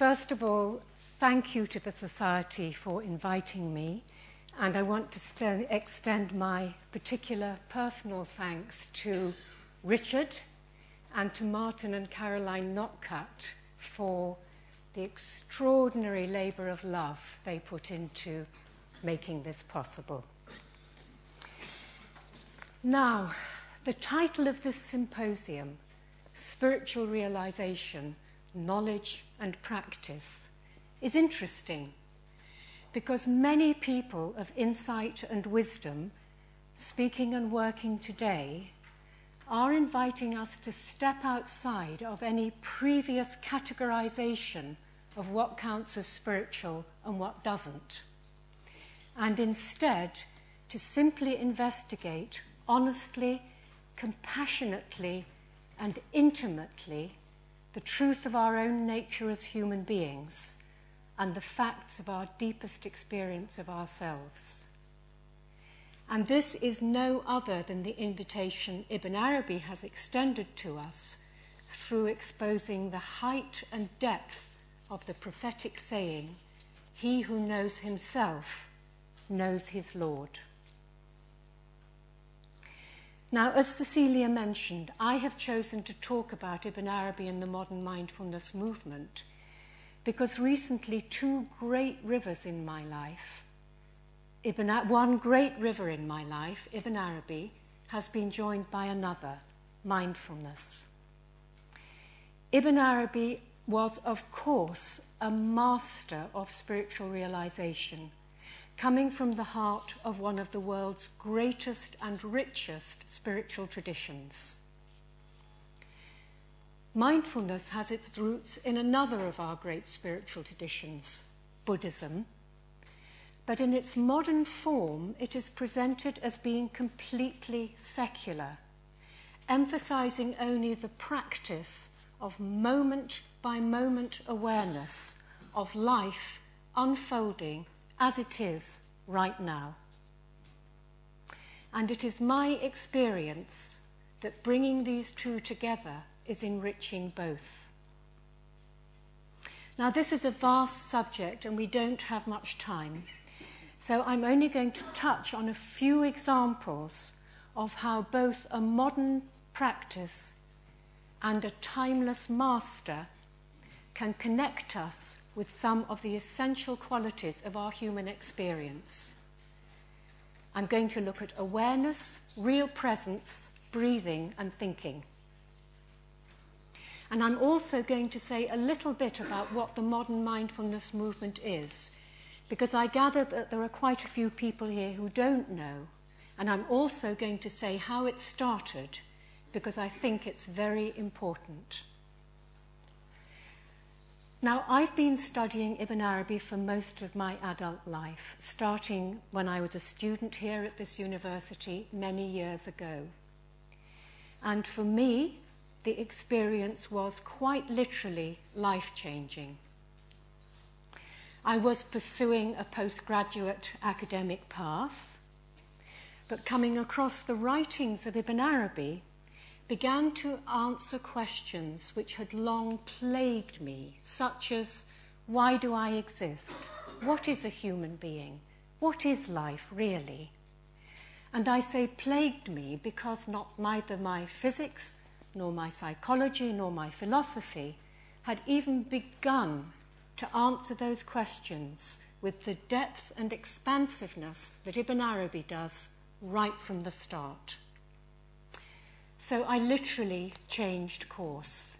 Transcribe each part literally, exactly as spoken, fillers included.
First of all, thank you to the Society for inviting me, and I want to st- extend my particular personal thanks to Richard and to Martin and Caroline Notcutt for the extraordinary labour of love they put into making this possible. Now, the title of this symposium, Spiritual Realization, Knowledge and Practice, is interesting because many people of insight and wisdom speaking and working today are inviting us to step outside of any previous categorization of what counts as spiritual and what doesn't, and instead to simply investigate honestly, compassionately, and intimately the truth of our own nature as human beings and the facts of our deepest experience of ourselves. And this is no other than the invitation Ibn Arabi has extended to us through exposing the height and depth of the prophetic saying, "He who knows himself knows his Lord." Now, as Cecilia mentioned, I have chosen to talk about Ibn Arabi and the modern mindfulness movement because recently two great rivers in my life, Ibn Ar- one great river in my life, Ibn Arabi, has been joined by another, mindfulness. Ibn Arabi was, of course, a master of spiritual realization, coming from the heart of one of the world's greatest and richest spiritual traditions. Mindfulness has its roots in another of our great spiritual traditions, Buddhism, but in its modern form, it is presented as being completely secular, emphasizing only the practice of moment-by-moment awareness of life unfolding as it is right now. And it is my experience that bringing these two together is enriching both. Now, this is a vast subject, and we don't have much time. So I'm only going to touch on a few examples of how both a modern practice and a timeless master can connect us with some of the essential qualities of our human experience. I'm going to look at awareness, real presence, breathing, and thinking. And I'm also going to say a little bit about what the modern mindfulness movement is, because I gather that there are quite a few people here who don't know, and I'm also going to say how it started, because I think it's very important. Now, I've been studying Ibn Arabi for most of my adult life, starting when I was a student here at this university many years ago. And for me, the experience was quite literally life-changing. I was pursuing a postgraduate academic path, but coming across the writings of Ibn Arabi began to answer questions which had long plagued me, such as, why do I exist? What is a human being? What is life, really? And I say plagued me because not neither my physics, nor my psychology, nor my philosophy had even begun to answer those questions with the depth and expansiveness that Ibn Arabi does right from the start. So I literally changed course.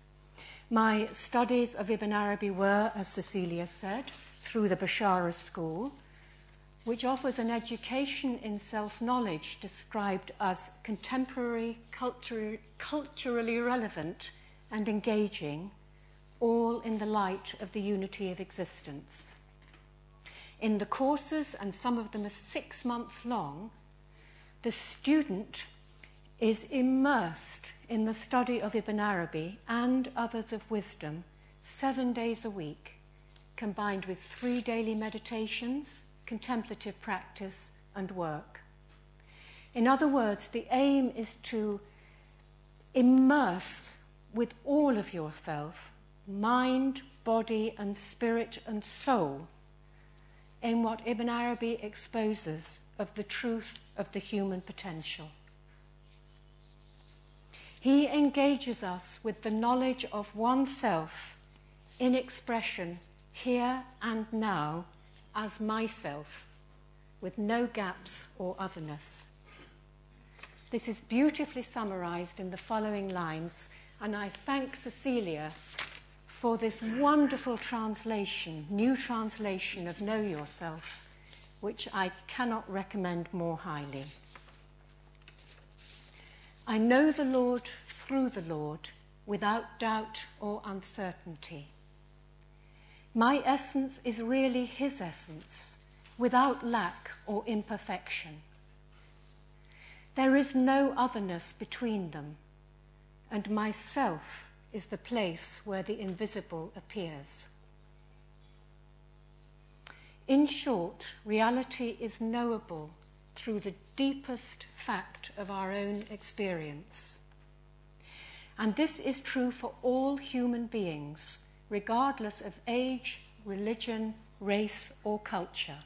My studies of Ibn Arabi were, as Cecilia said, through the Beshara School, which offers an education in self-knowledge described as contemporary, culture, culturally relevant and engaging, all in the light of the unity of existence. In the courses, and some of them are six months long, the student is immersed in the study of Ibn Arabi and others of wisdom seven days a week, combined with three daily meditations, contemplative practice, and work. In other words, the aim is to immerse with all of yourself, mind, body and spirit and soul in what Ibn Arabi exposes of the truth of the human potential. He engages us with the knowledge of oneself in expression here and now as myself, with no gaps or otherness. This is beautifully summarised in the following lines, and I thank Cecilia for this wonderful translation, new translation of Know Yourself, which I cannot recommend more highly. I know the Lord through the Lord, without doubt or uncertainty. My essence is really his essence, without lack or imperfection. There is no otherness between them, and myself is the place where the invisible appears. In short, reality is knowable through the deepest fact of our own experience. And this is true for all human beings, regardless of age, religion, race, or culture.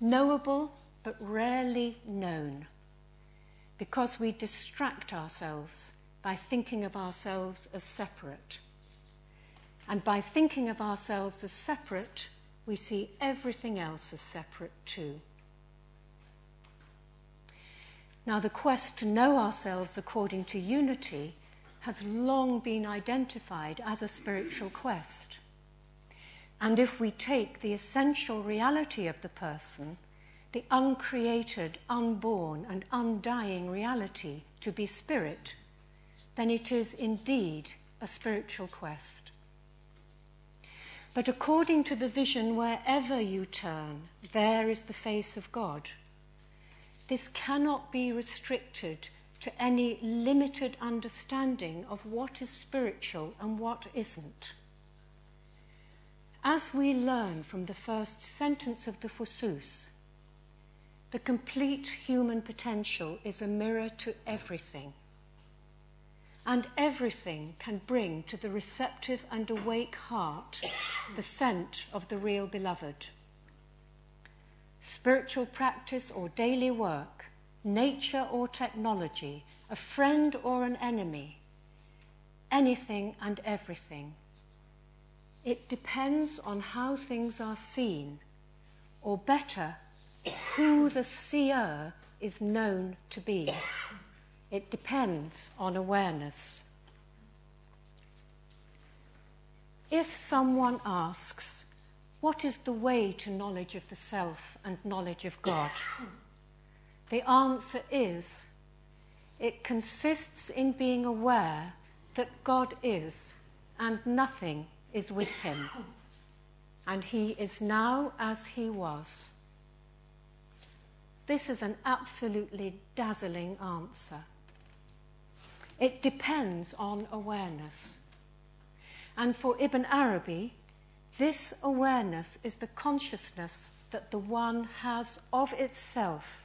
Knowable but rarely known, because we distract ourselves by thinking of ourselves as separate. And by thinking of ourselves as separate, we see everything else as separate too. Now, the quest to know ourselves according to unity has long been identified as a spiritual quest. And if we take the essential reality of the person, the uncreated, unborn, and undying reality to be spirit, then it is indeed a spiritual quest. But according to the vision, wherever you turn, there is the face of God. This cannot be restricted to any limited understanding of what is spiritual and what isn't. As we learn from the first sentence of the Fusus, the complete human potential is a mirror to everything. And everything can bring to the receptive and awake heart the scent of the real beloved. Spiritual practice or daily work, nature or technology, a friend or an enemy, anything and everything. It depends on how things are seen, or better, who the seer is known to be. It depends on awareness. If someone asks, what is the way to knowledge of the self and knowledge of God? The answer is, it consists in being aware that God is, and nothing is with him, and he is now as he was. This is an absolutely dazzling answer. It depends on awareness. And for Ibn Arabi, this awareness is the consciousness that the one has of itself,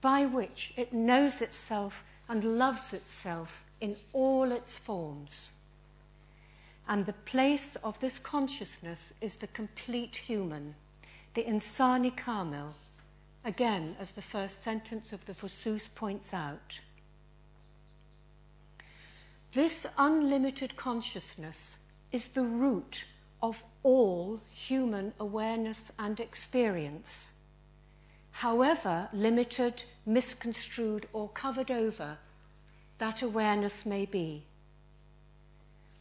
by which it knows itself and loves itself in all its forms. And the place of this consciousness is the complete human, the Insani Kamil, again, as the first sentence of the Fusus points out. This unlimited consciousness is the root of all human awareness and experience, however limited, misconstrued, or covered over that awareness may be.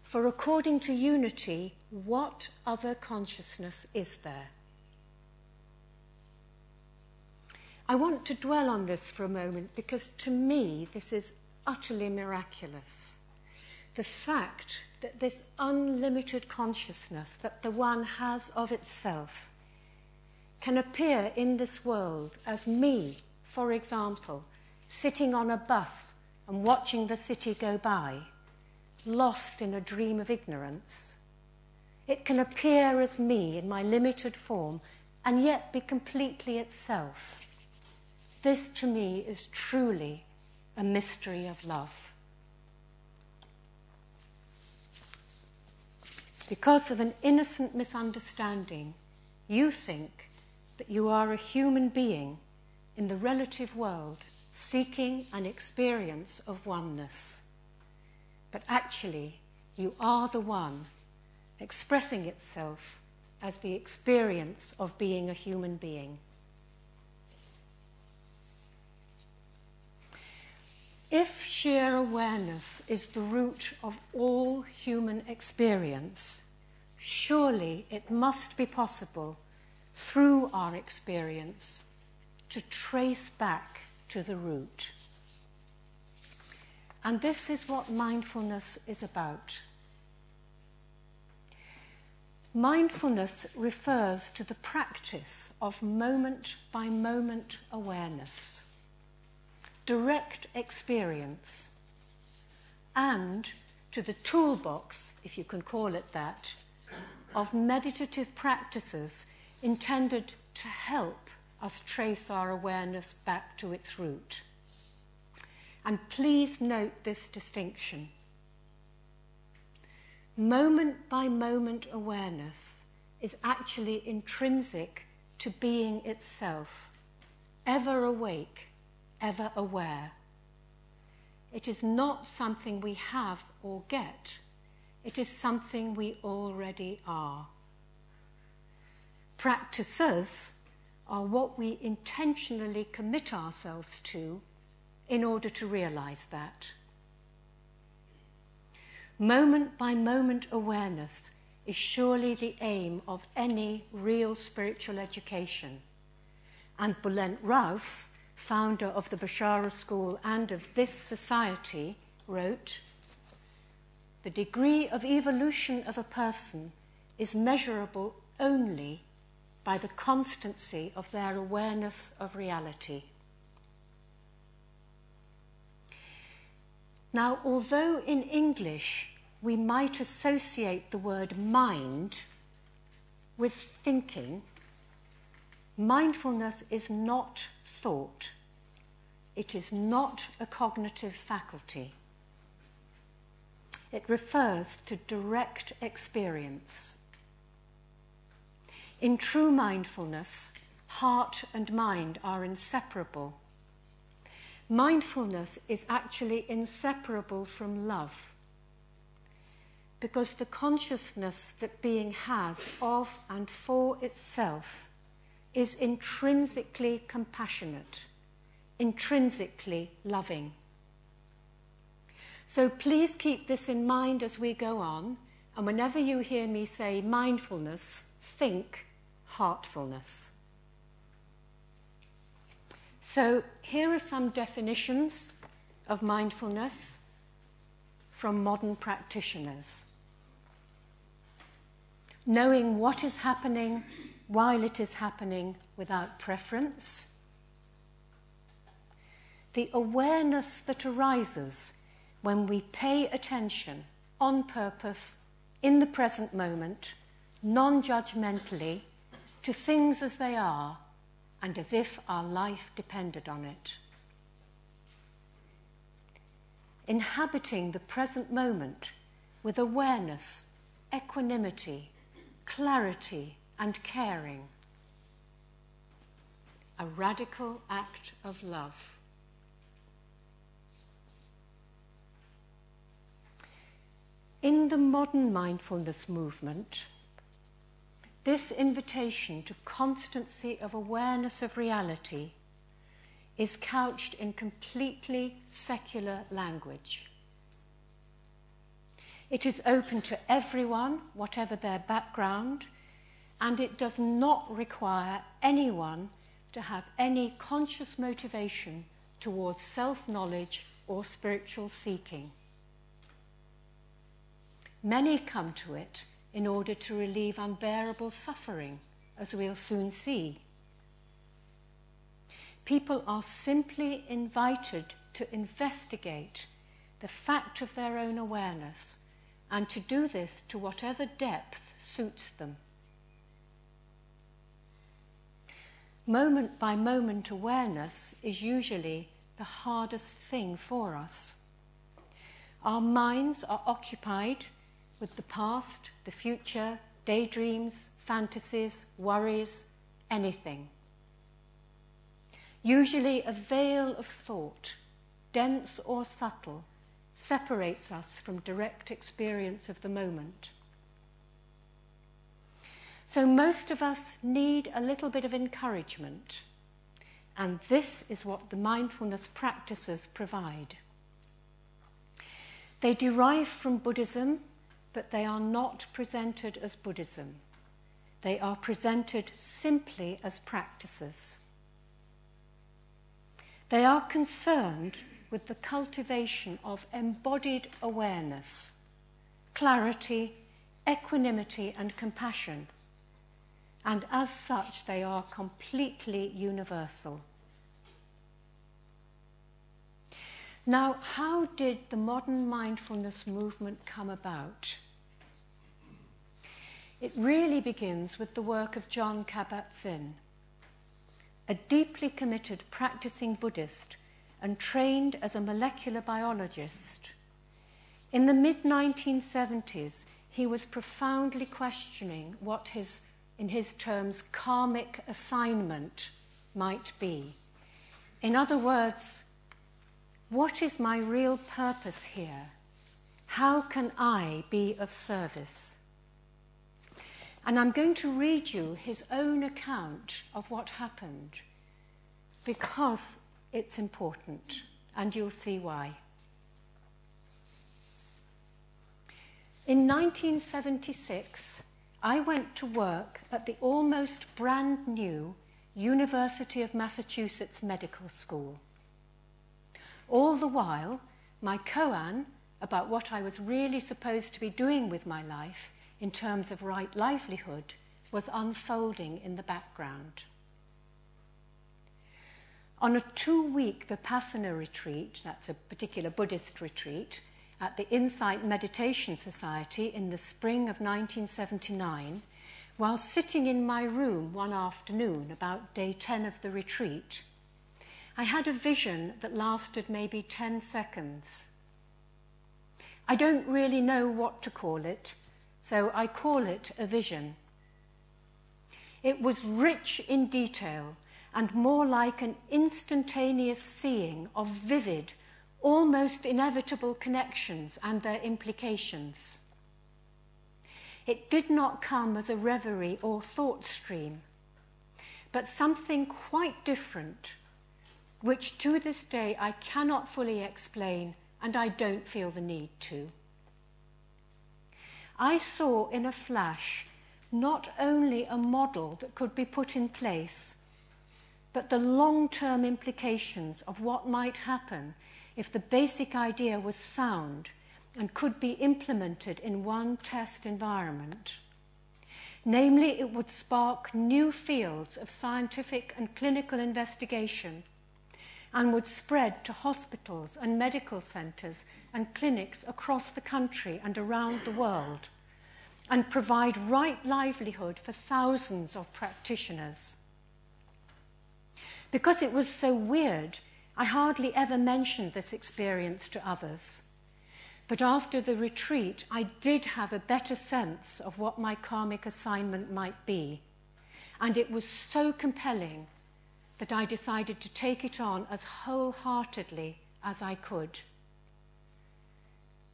For according to unity, what other consciousness is there? I want to dwell on this for a moment because, to me, this is utterly miraculous. The fact that this unlimited consciousness that the one has of itself can appear in this world as me, for example, sitting on a bus and watching the city go by, lost in a dream of ignorance. It can appear as me in my limited form and yet be completely itself. This, to me, is truly a mystery of love. because of an innocent misunderstanding, you think that you are a human being in the relative world seeking an experience of oneness. But actually, you are the one, expressing itself as the experience of being a human being. If sheer awareness is the root of all human experience, surely it must be possible, through our experience, to trace back to the root. And this is what mindfulness is about. Mindfulness refers to the practice of moment-by-moment awareness, direct experience, and to the toolbox, if you can call it that, of meditative practices intended to help us trace our awareness back to its root. And please note this distinction. Moment-by-moment awareness is actually intrinsic to being itself, ever awake, ever aware. It is not something we have or get. It is something we already are. Practices are what we intentionally commit ourselves to in order to realize that. Moment-by-moment awareness is surely the aim of any real spiritual education. And Bulent Rauf, founder of the Beshara School and of this society, wrote, "The degree of evolution of a person is measurable only by the constancy of their awareness of reality." Now, although in English we might associate the word mind with thinking, mindfulness is not thought. It is not a cognitive faculty. It refers to direct experience. In true mindfulness, heart and mind are inseparable. Mindfulness is actually inseparable from love, because the consciousness that being has of and for itself is intrinsically compassionate, intrinsically loving. So please keep this in mind as we go on, and whenever you hear me say mindfulness, think heartfulness. So here are some definitions of mindfulness from modern practitioners. Knowing what is happening while it is happening without preference. The awareness that arises when we pay attention on purpose, in the present moment, non-judgmentally, to things as they are and as if our life depended on it. Inhabiting the present moment with awareness, equanimity, clarity, and caring. A radical act of love. In the modern mindfulness movement, this invitation to constancy of awareness of reality is couched in completely secular language. It is open to everyone, whatever their background, and it does not require anyone to have any conscious motivation towards self-knowledge or spiritual seeking. Many come to it in order to relieve unbearable suffering, as we'll soon see. People are simply invited to investigate the fact of their own awareness and to do this to whatever depth suits them. Moment-by-moment awareness is usually the hardest thing for us. Our minds are occupied with the past, the future, daydreams, fantasies, worries, anything. Usually a veil of thought, dense or subtle, separates us from direct experience of the moment. So most of us need a little bit of encouragement, and this is what the mindfulness practices provide. They derive from Buddhism, but they are not presented as Buddhism. They are presented simply as practices. They are concerned with the cultivation of embodied awareness, clarity, equanimity, and compassion. And as such, they are completely universal. Now, how did the modern mindfulness movement come about? It really begins with the work of Jon Kabat-Zinn, a deeply committed practicing Buddhist and trained as a molecular biologist. In the mid nineteen seventies, he was profoundly questioning what his in his terms, karmic assignment might be. In other words, what is my real purpose here? How can I be of service? And I'm going to read you his own account of what happened, because it's important, and you'll see why. In nineteen seventy-six, I went to work at the almost brand new University of Massachusetts Medical School. All the while, my koan about what I was really supposed to be doing with my life in terms of right livelihood was unfolding in the background. On a two-week Vipassana retreat, that's a particular Buddhist retreat, at the Insight Meditation Society in the spring of nineteen seventy-nine, while sitting in my room one afternoon, about day ten of the retreat, I had a vision that lasted maybe ten seconds. I don't really know what to call it, so I call it a vision. It was rich in detail and more like an instantaneous seeing of vivid, almost inevitable connections and their implications. It did not come as a reverie or thought stream, but something quite different, which to this day I cannot fully explain, and I don't feel the need to. I saw in a flash not only a model that could be put in place, but the long-term implications of what might happen if the basic idea was sound and could be implemented in one test environment. Namely, it would spark new fields of scientific and clinical investigation and would spread to hospitals and medical centres and clinics across the country and around the world, and provide right livelihood for thousands of practitioners. Because it was so weird, I hardly ever mentioned this experience to others, but after the retreat I did have a better sense of what my karmic assignment might be, and it was so compelling that I decided to take it on as wholeheartedly as I could.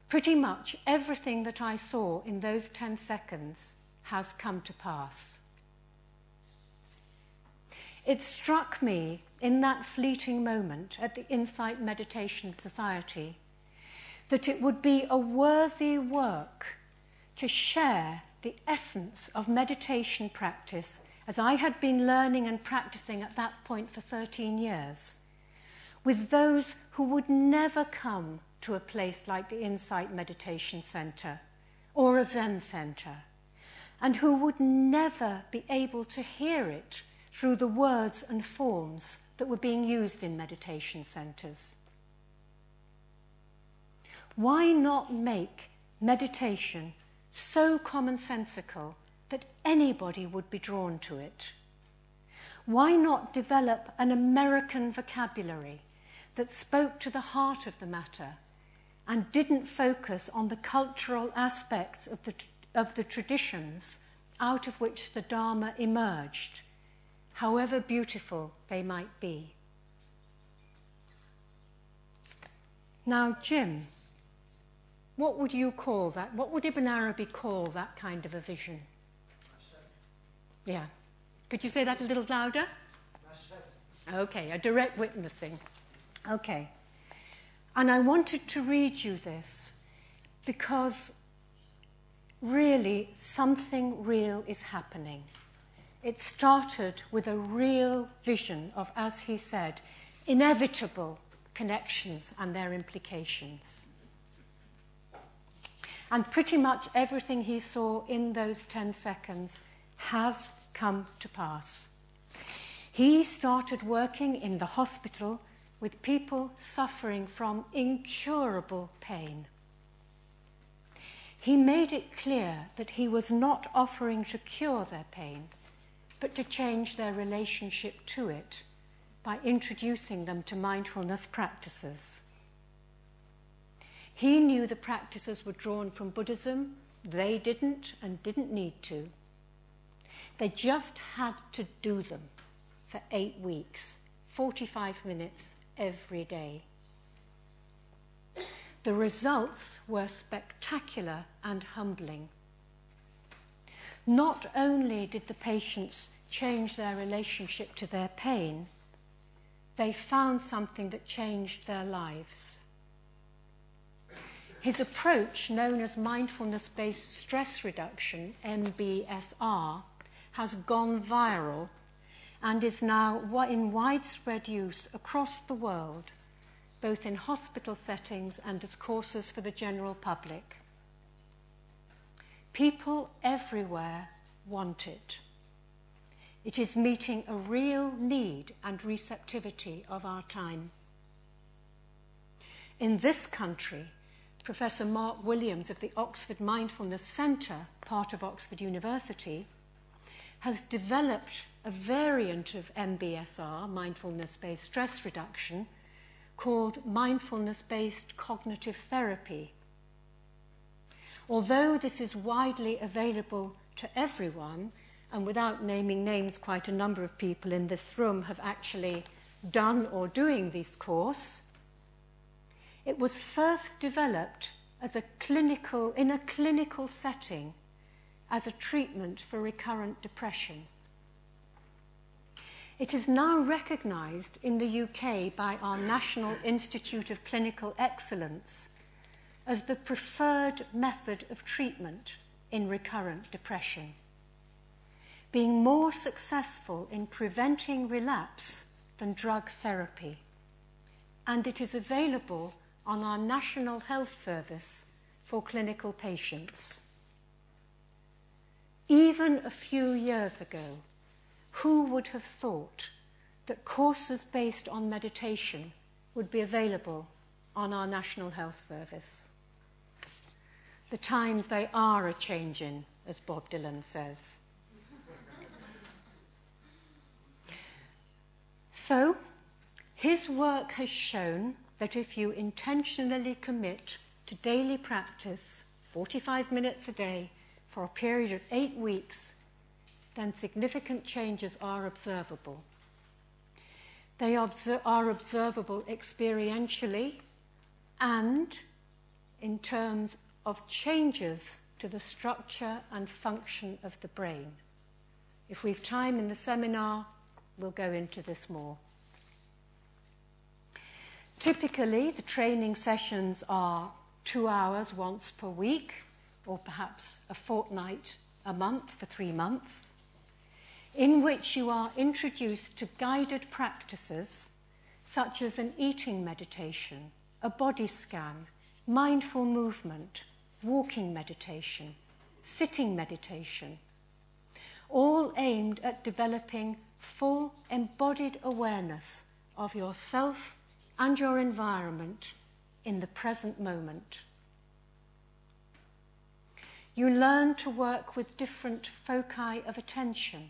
Pretty much everything that I saw in those ten seconds has come to pass. It struck me in that fleeting moment at the Insight Meditation Society that it would be a worthy work to share the essence of meditation practice as I had been learning and practicing at that point for thirteen years with those who would never come to a place like the Insight Meditation Center or a Zen center, and who would never be able to hear it through the words and forms that were being used in meditation centres. Why not make meditation so commonsensical that anybody would be drawn to it? Why not develop an American vocabulary that spoke to the heart of the matter and didn't focus on the cultural aspects of the, of the traditions out of which the Dharma emerged, however beautiful they might be. Now, Jim, what would you call that? What would Ibn Arabi call that kind of a vision? Yeah. Could you say that a little louder? Okay, a direct witnessing. Okay. And I wanted to read you this because really something real is happening. It started with a real vision of, as he said, inevitable connections and their implications. And pretty much everything he saw in those ten seconds has come to pass. He started working in the hospital with people suffering from incurable pain. He made it clear that he was not offering to cure their pain, but to change their relationship to it by introducing them to mindfulness practices. He knew the practices were drawn from Buddhism. They didn't and didn't need to. They just had to do them for eight weeks, forty-five minutes every day. The results were spectacular and humbling. Not only did the patients change their relationship to their pain, they found something that changed their lives. His approach, known as mindfulness-based stress reduction, M B S R, has gone viral and is now in widespread use across the world, both in hospital settings and as courses for the general public. People everywhere want it. It is meeting a real need and receptivity of our time. In this country, Professor Mark Williams of the Oxford Mindfulness Centre, part of Oxford University, has developed a variant of M B S R, mindfulness-based stress reduction, called mindfulness-based cognitive therapy. Although this is widely available to everyone, and without naming names, quite a number of people in this room have actually done or doing this course, it was first developed as a clinical, in a clinical setting as a treatment for recurrent depression. It is now recognised in the U K by our National Institute of Clinical Excellence as the preferred method of treatment in recurrent depression, being more successful in preventing relapse than drug therapy. And it is available on our National Health Service for clinical patients. Even a few years ago, who would have thought that courses based on meditation would be available on our National Health Service? The times they are a changin', as Bob Dylan says. So, his work has shown that if you intentionally commit to daily practice, forty-five minutes a day, for a period of eight weeks, then significant changes are observable. They obser- are observable experientially and in terms of changes to the structure and function of the brain. If we've time in the seminar, we'll go into this more. Typically, the training sessions are two hours once per week, or perhaps a fortnight, a month for three months, in which you are introduced to guided practices such as an eating meditation, a body scan, mindful movement, walking meditation, sitting meditation, all aimed at developing full embodied awareness of yourself and your environment in the present moment. You learn to work with different foci of attention: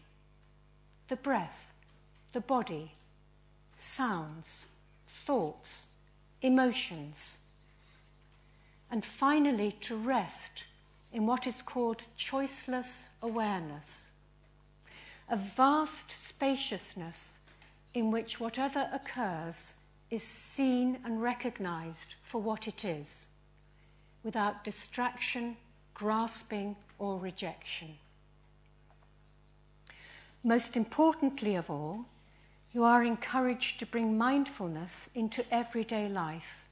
the breath, the body, sounds, thoughts, emotions, and finally to rest in what is called choiceless awareness, a vast spaciousness in which whatever occurs is seen and recognized for what it is, without distraction, grasping, or rejection. Most importantly of all, you are encouraged to bring mindfulness into everyday life,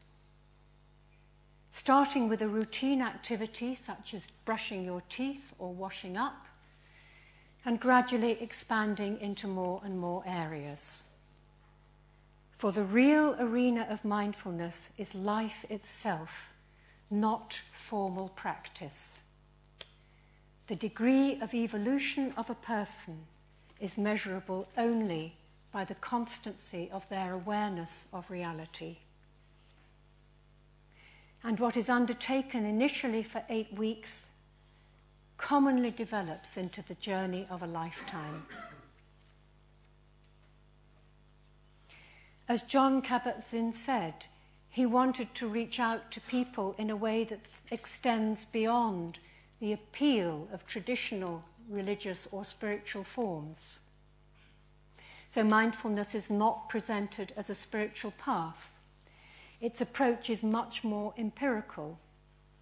starting with a routine activity such as brushing your teeth or washing up, and gradually expanding into more and more areas. For the real arena of mindfulness is life itself, not formal practice. The degree of evolution of a person is measurable only by the constancy of their awareness of reality. And what is undertaken initially for eight weeks commonly develops into the journey of a lifetime. As Jon Kabat-Zinn said, he wanted to reach out to people in a way that extends beyond the appeal of traditional religious or spiritual forms. So mindfulness is not presented as a spiritual path. Its approach is much more empirical.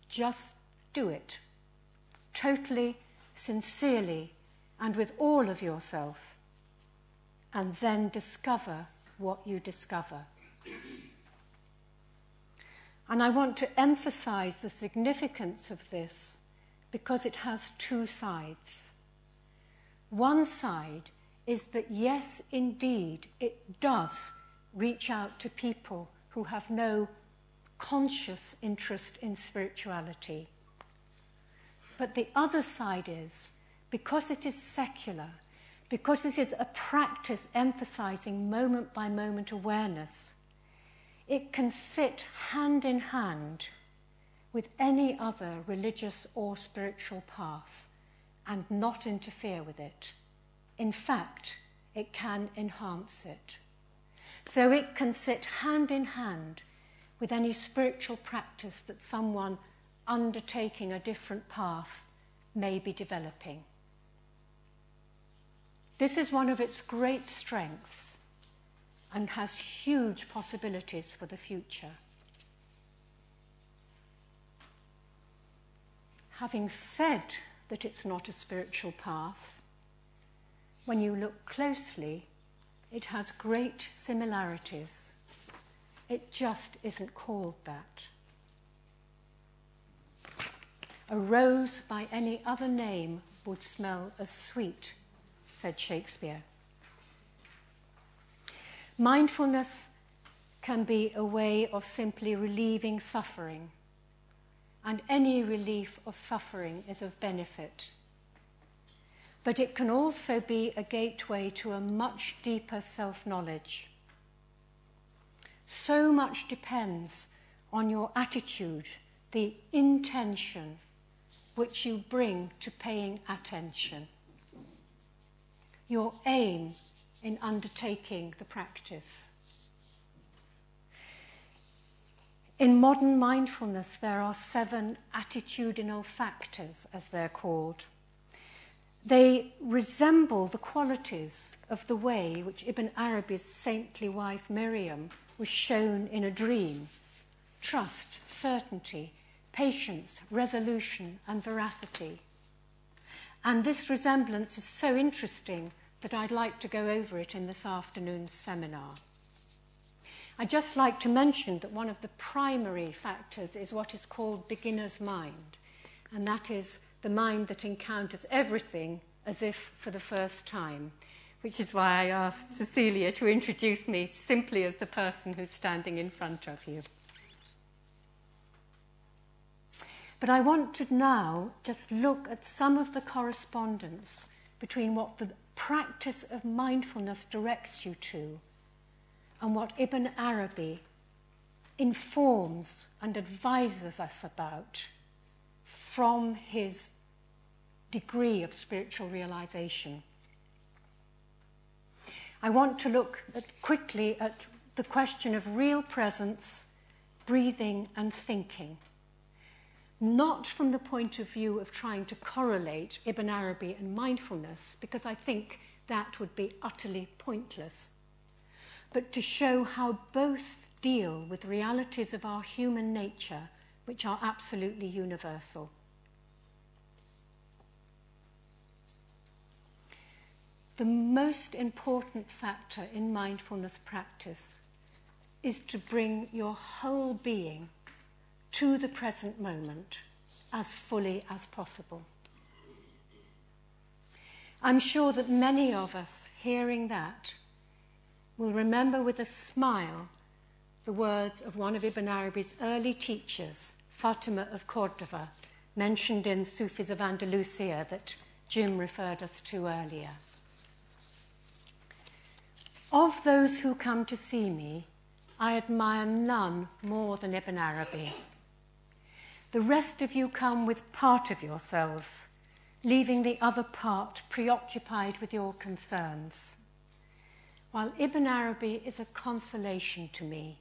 Just do it, totally, sincerely, and with all of yourself, and then discover what you discover. And I want to emphasize the significance of this because it has two sides. One side is that, yes, indeed, it does reach out to people who have no conscious interest in spirituality. But the other side is, because it is secular, because this is a practice emphasizing moment-by-moment awareness, it can sit hand in hand with any other religious or spiritual path and not interfere with it. In fact, it can enhance it. So it can sit hand in hand with any spiritual practice that someone undertaking a different path may be developing. This is one of its great strengths and has huge possibilities for the future. Having said that it's not a spiritual path, when you look closely, it has great similarities. It just isn't called that. A rose by any other name would smell as sweet, said Shakespeare. Mindfulness can be a way of simply relieving suffering, and any relief of suffering is of benefit. But it can also be a gateway to a much deeper self-knowledge. So much depends on your attitude, the intention which you bring to paying attention, your aim in undertaking the practice. In modern mindfulness, there are seven attitudinal factors, as they're called. They resemble the qualities of the way which Ibn Arabi's saintly wife Miriam was shown in a dream: trust, certainty, patience, resolution, and veracity. And this resemblance is so interesting that I'd like to go over it in this afternoon's seminar. I'd just like to mention that one of the primary factors is what is called beginner's mind, and that is the mind that encounters everything as if for the first time, which is why I asked Cecilia to introduce me simply as the person who's standing in front of you. But I want to now just look at some of the correspondence between what the practice of mindfulness directs you to and what Ibn Arabi informs and advises us about from his degree of spiritual realization. I want to look at, quickly at the question of real presence, breathing, and thinking, not from the point of view of trying to correlate Ibn Arabi and mindfulness, because I think that would be utterly pointless, but to show how both deal with realities of our human nature, which are absolutely universal. The most important factor in mindfulness practice is to bring your whole being to the present moment as fully as possible. I'm sure that many of us hearing that will remember with a smile the words of one of Ibn Arabi's early teachers, Fatima of Cordova, mentioned in Sufis of Andalusia that Jim referred us to earlier. Of those who come to see me, I admire none more than Ibn Arabi. The rest of you come with part of yourselves, leaving the other part preoccupied with your concerns. While Ibn Arabi is a consolation to me,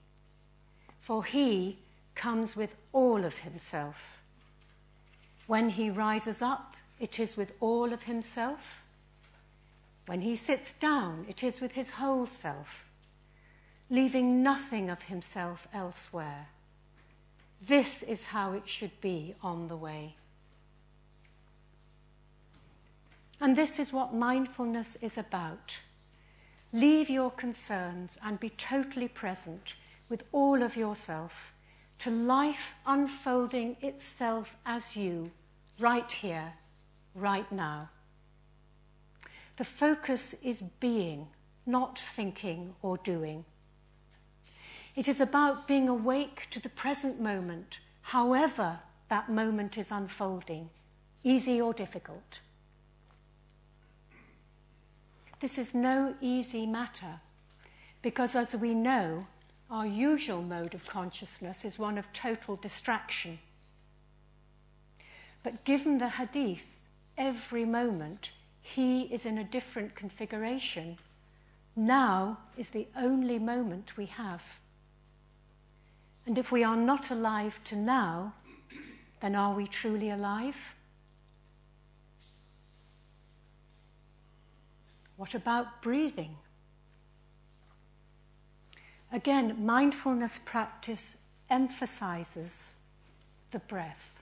for he comes with all of himself. When he rises up, it is with all of himself. When he sits down, it is with his whole self, leaving nothing of himself elsewhere. This is how it should be on the way. And this is what mindfulness is about. Leave your concerns and be totally present with all of yourself to life unfolding itself as you, right here, right now. The focus is being, not thinking or doing. It is about being awake to the present moment, however that moment is unfolding, easy or difficult. This is no easy matter, because as we know, our usual mode of consciousness is one of total distraction. But given the hadith, every moment he is in a different configuration. Now is the only moment we have. And if we are not alive to now, then are we truly alive? What about breathing? Again, mindfulness practice emphasizes the breath.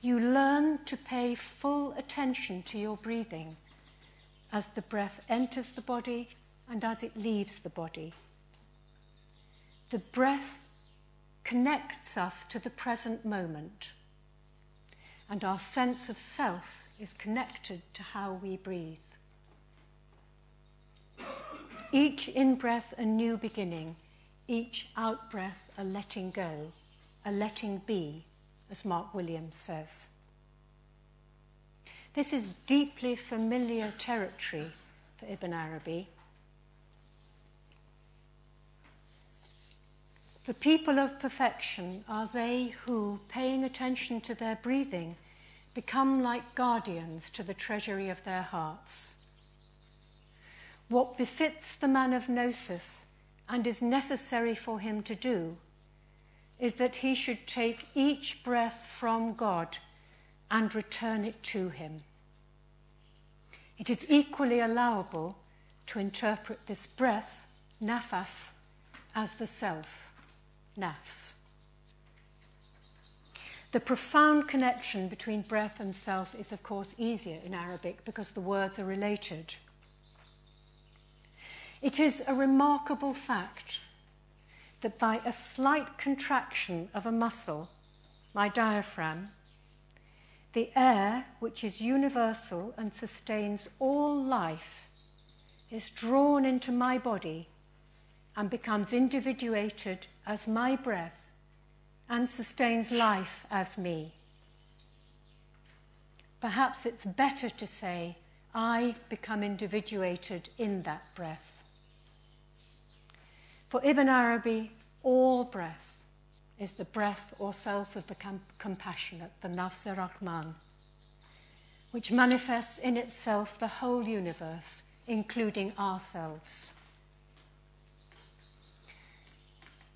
You learn to pay full attention to your breathing as the breath enters the body and as it leaves the body. The breath connects us to the present moment, and our sense of self is connected to how we breathe. Each in-breath a new beginning, each out-breath a letting go, a letting be, as Mark Williams says. This is deeply familiar territory for Ibn Arabi. The people of perfection are they who, paying attention to their breathing, become like guardians to the treasury of their hearts. What befits the man of gnosis and is necessary for him to do is that he should take each breath from God and return it to him. It is equally allowable to interpret this breath, nafas, as the self, nafs. The profound connection between breath and self is, of course, easier in Arabic because the words are related. It is a remarkable fact that by a slight contraction of a muscle, my diaphragm, the air, which is universal and sustains all life, is drawn into my body and becomes individuated as my breath and sustains life as me. Perhaps it's better to say, I become individuated in that breath. For Ibn Arabi, all breath is the breath or self of the com- compassionate, the nafs-e-Rahman, which manifests in itself the whole universe, including ourselves.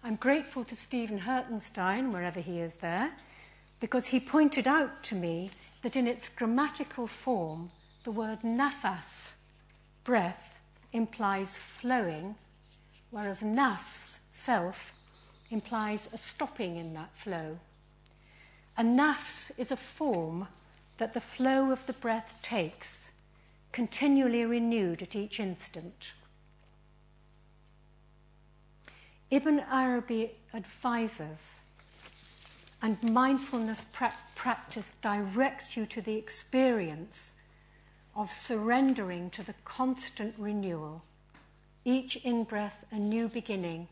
I'm grateful to Stephen Hertenstein, wherever he is there, because he pointed out to me that in its grammatical form, the word nafas, breath, implies flowing, whereas nafs, self, implies a stopping in that flow. And nafs is a form that the flow of the breath takes, continually renewed at each instant. Ibn Arabi advises, and mindfulness pra- practice directs you to the experience of surrendering to the constant renewal. Each in-breath a new beginning,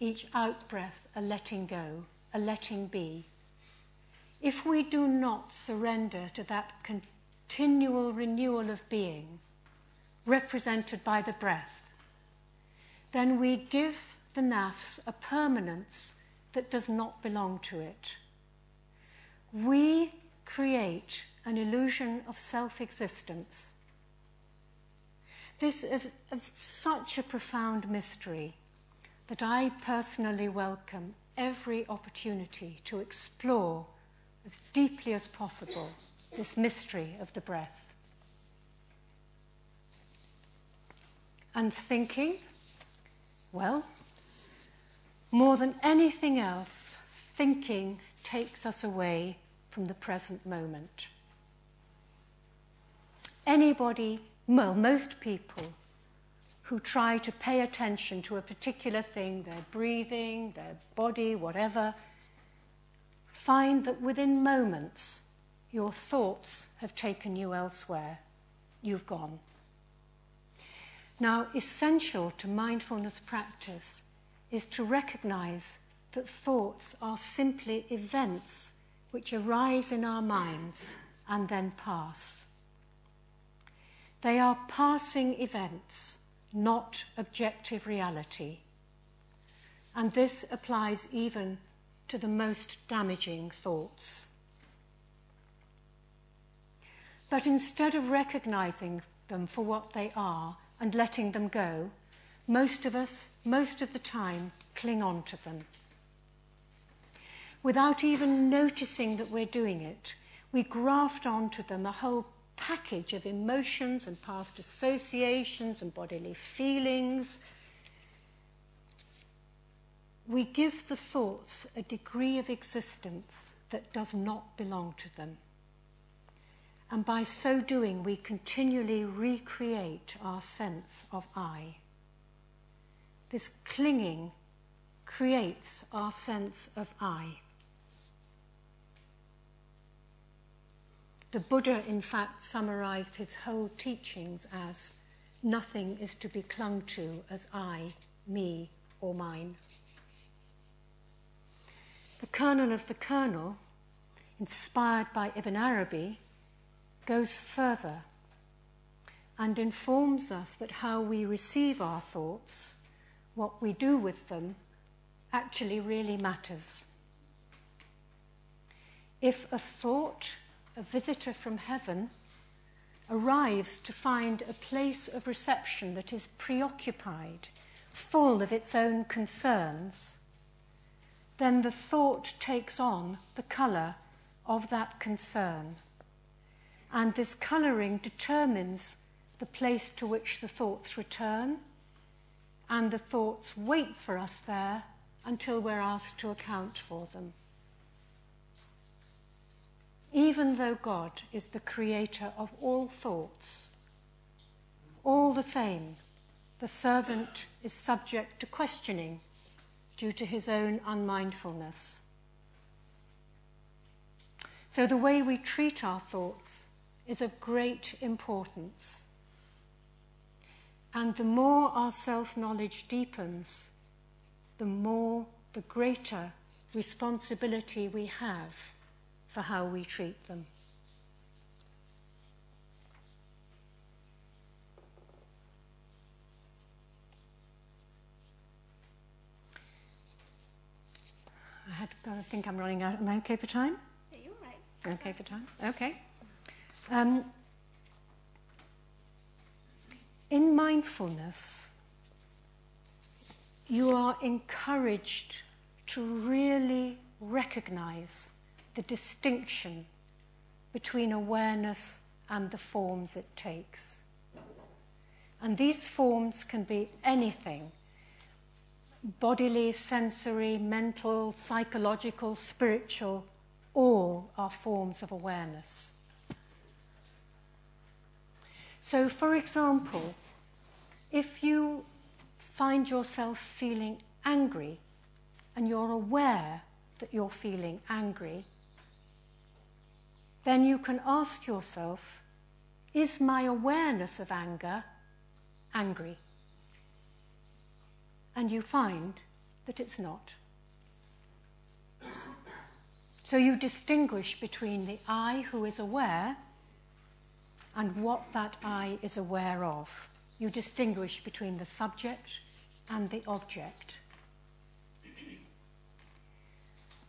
each out-breath a letting go, a letting be. If we do not surrender to that continual renewal of being, represented by the breath, then we give the nafs a permanence that does not belong to it. We create an illusion of self-existence. This is such a profound mystery that I personally welcome every opportunity to explore as deeply as possible this mystery of the breath. And thinking, well, more than anything else, thinking takes us away from the present moment. Anybody, well, most people who try to pay attention to a particular thing, their breathing, their body, whatever, find that within moments your thoughts have taken you elsewhere. You've gone. Now, essential to mindfulness practice is to recognize that thoughts are simply events which arise in our minds and then pass. They are passing events, not objective reality. And this applies even to the most damaging thoughts. But instead of recognizing them for what they are and letting them go, most of us, most of the time, cling on to them. Without even noticing that we're doing it, we graft onto them a whole package of emotions and past associations and bodily feelings. We give the thoughts a degree of existence that does not belong to them. And by so doing, we continually recreate our sense of I. This clinging creates our sense of I. The Buddha, in fact, summarized his whole teachings as nothing is to be clung to as I, me, or mine. The kernel of the kernel, inspired by Ibn Arabi, goes further and informs us that how we receive our thoughts, what we do with them, actually really matters. If a thought, a visitor from heaven, arrives to find a place of reception that is preoccupied, full of its own concerns, then the thought takes on the colour of that concern. And this colouring determines the place to which the thoughts return, and the thoughts wait for us there until we're asked to account for them. Even though God is the creator of all thoughts, all the same, the servant is subject to questioning due to his own unmindfulness. So the way we treat our thoughts is of great importance. And the more our self-knowledge deepens, the more, the greater responsibility we have for how we treat them. I had, I think I'm running out. Am I okay for time? Yeah, you're right. Okay for time? Okay. Um, in mindfulness, you are encouraged to really recognize the distinction between awareness and the forms it takes. And these forms can be anything: bodily, sensory, mental, psychological, spiritual, all are forms of awareness. So, for example, if you find yourself feeling angry and you're aware that you're feeling angry, then you can ask yourself, is my awareness of anger angry? And you find that it's not. So you distinguish between the I who is aware and what that I is aware of. You distinguish between the subject and the object.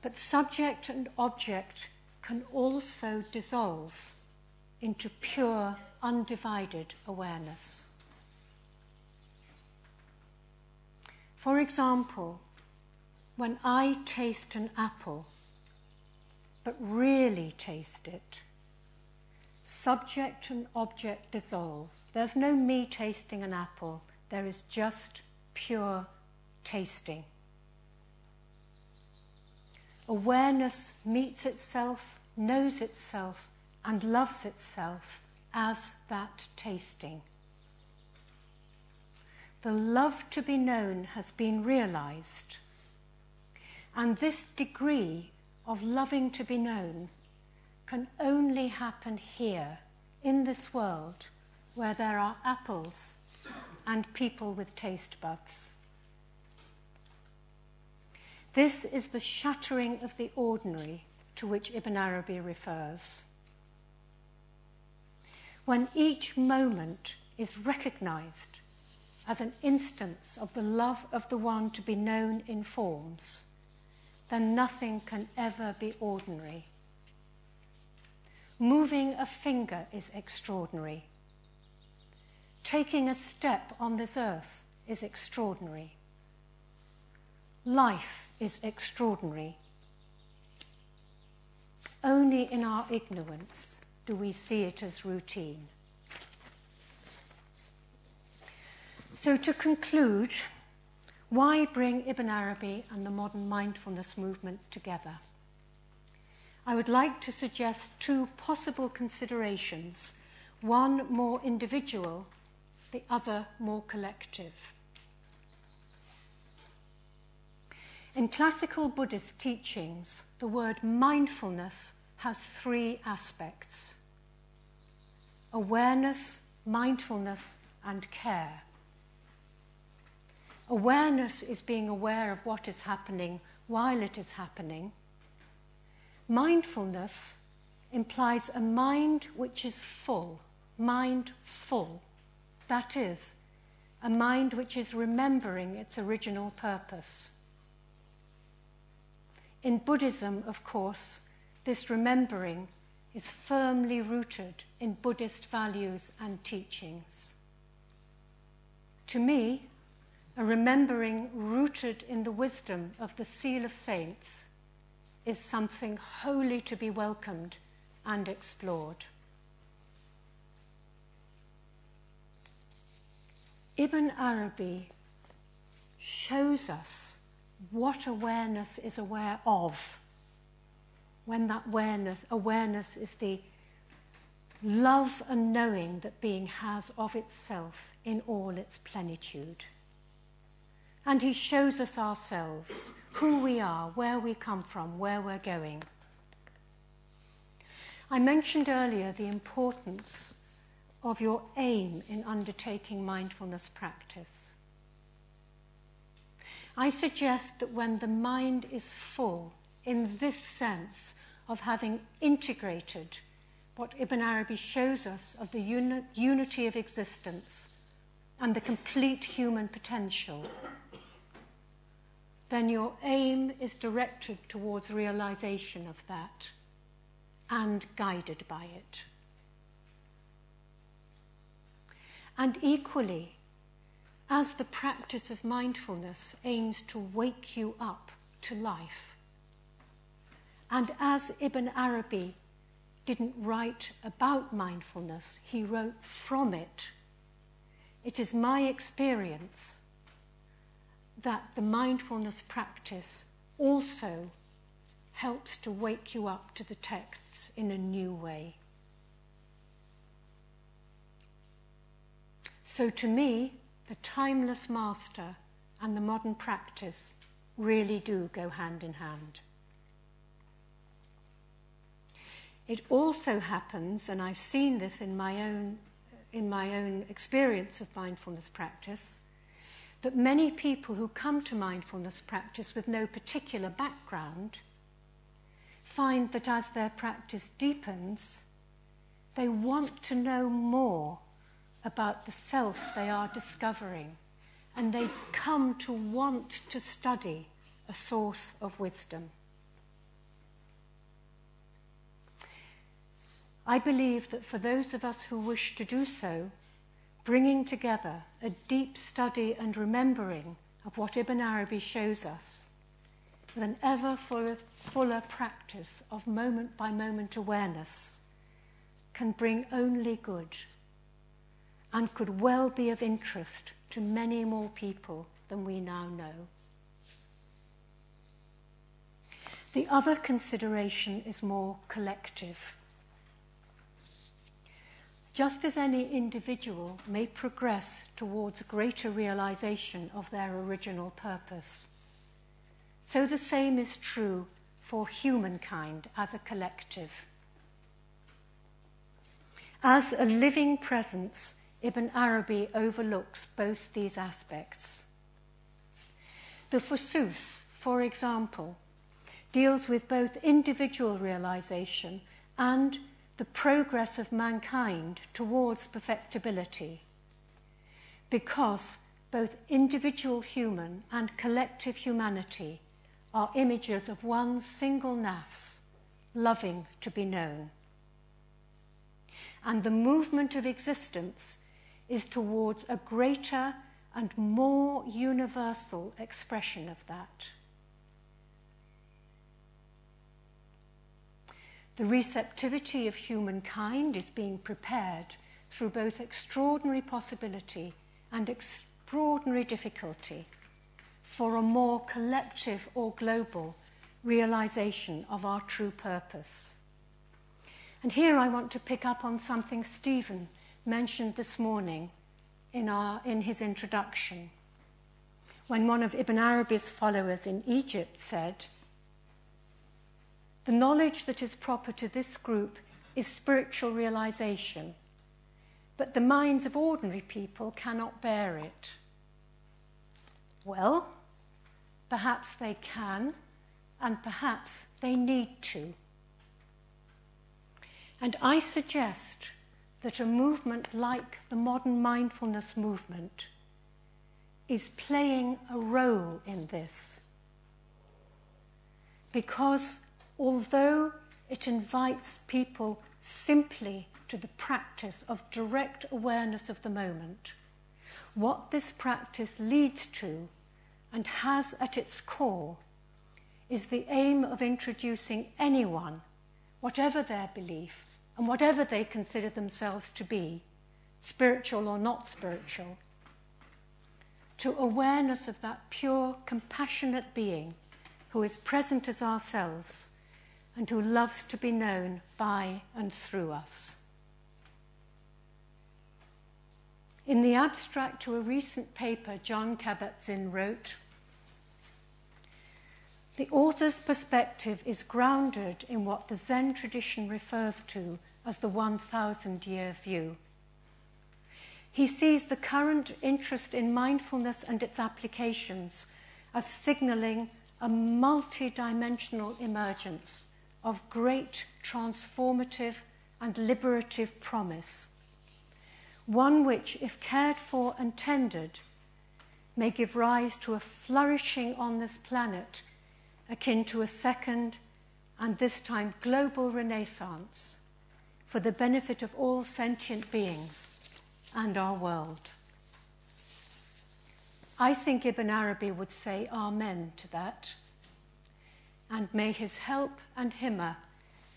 But subject and object can also dissolve into pure, undivided awareness. For example, when I taste an apple, but really taste it, subject and object dissolve. There's no me tasting an apple. There is just pure tasting. Awareness meets itself, knows itself, and loves itself as that tasting. The love to be known has been realized. And this degree of loving to be known can only happen here, in this world, where there are apples and people with taste buds. This is the shattering of the ordinary to which Ibn Arabi refers. When each moment is recognized as an instance of the love of the one to be known in forms, then nothing can ever be ordinary. Moving a finger is extraordinary. Taking a step on this earth is extraordinary. Life is extraordinary. Only in our ignorance do we see it as routine. So to conclude, why bring Ibn Arabi and the modern mindfulness movement together? I would like to suggest two possible considerations, one more individual, the other more collective. In classical Buddhist teachings, the word mindfulness has three aspects: awareness, mindfulness, and care. Awareness is being aware of what is happening while it is happening. Mindfulness implies a mind which is full, mindful. That is, a mind which is remembering its original purpose. In Buddhism, of course, this remembering is firmly rooted in Buddhist values and teachings. To me, a remembering rooted in the wisdom of the Seal of Saints is something wholly to be welcomed and explored. Ibn Arabi shows us what awareness is aware of, when that awareness, awareness is the love and knowing that being has of itself in all its plenitude. And he shows us ourselves, who we are, where we come from, where we're going. I mentioned earlier the importance of your aim in undertaking mindfulness practice. I suggest that when the mind is full, in this sense of having integrated what Ibn Arabi shows us of the uni- unity of existence and the complete human potential, then your aim is directed towards realization of that and guided by it. And equally, as the practice of mindfulness aims to wake you up to life. And as Ibn Arabi didn't write about mindfulness, he wrote from it. It is my experience that the mindfulness practice also helps to wake you up to the texts in a new way. So to me, the timeless master and the modern practice really do go hand in hand. It also happens, and I've seen this in my own, in my own experience of mindfulness practice, that many people who come to mindfulness practice with no particular background find that as their practice deepens, they want to know more about the self they are discovering, and they come to want to study a source of wisdom. I believe that for those of us who wish to do so, bringing together a deep study and remembering of what Ibn Arabi shows us with an ever fuller, fuller practice of moment-by-moment awareness can bring only good and could well be of interest to many more people than we now know. The other consideration is more collective. Just as any individual may progress towards greater realization of their original purpose, so the same is true for humankind as a collective. As a living presence, Ibn Arabi overlooks both these aspects. The Fusus, for example, deals with both individual realization and the progress of mankind towards perfectibility, because both individual human and collective humanity are images of one single nafs, loving to be known. And the movement of existence is towards a greater and more universal expression of that. The receptivity of humankind is being prepared through both extraordinary possibility and extraordinary difficulty for a more collective or global realization of our true purpose. And here I want to pick up on something Stephen mentioned this morning in, our, in his introduction, when one of Ibn Arabi's followers in Egypt said, "The knowledge that is proper to this group is spiritual realization, but the minds of ordinary people cannot bear it." Well, perhaps they can, and perhaps they need to. And I suggest that a movement like the modern mindfulness movement is playing a role in this, because although it invites people simply to the practice of direct awareness of the moment, what this practice leads to and has at its core is the aim of introducing anyone, whatever their belief, and whatever they consider themselves to be, spiritual or not spiritual, to awareness of that pure, compassionate being who is present as ourselves and who loves to be known by and through us. In the abstract to a recent paper Jon Kabat-Zinn wrote, "The author's perspective is grounded in what the Zen tradition refers to as the one thousand year view. He sees the current interest in mindfulness and its applications as signalling a multi-dimensional emergence of great transformative and liberative promise, one which, if cared for and tended, may give rise to a flourishing on this planet akin to a second, and this time global, renaissance for the benefit of all sentient beings and our world." I think Ibn Arabi would say amen to that. And may his help and himmah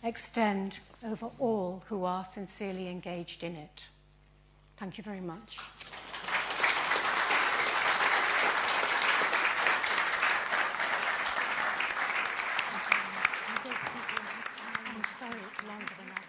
extend over all who are sincerely engaged in it. Thank you very much. I'm sorry it's longer than I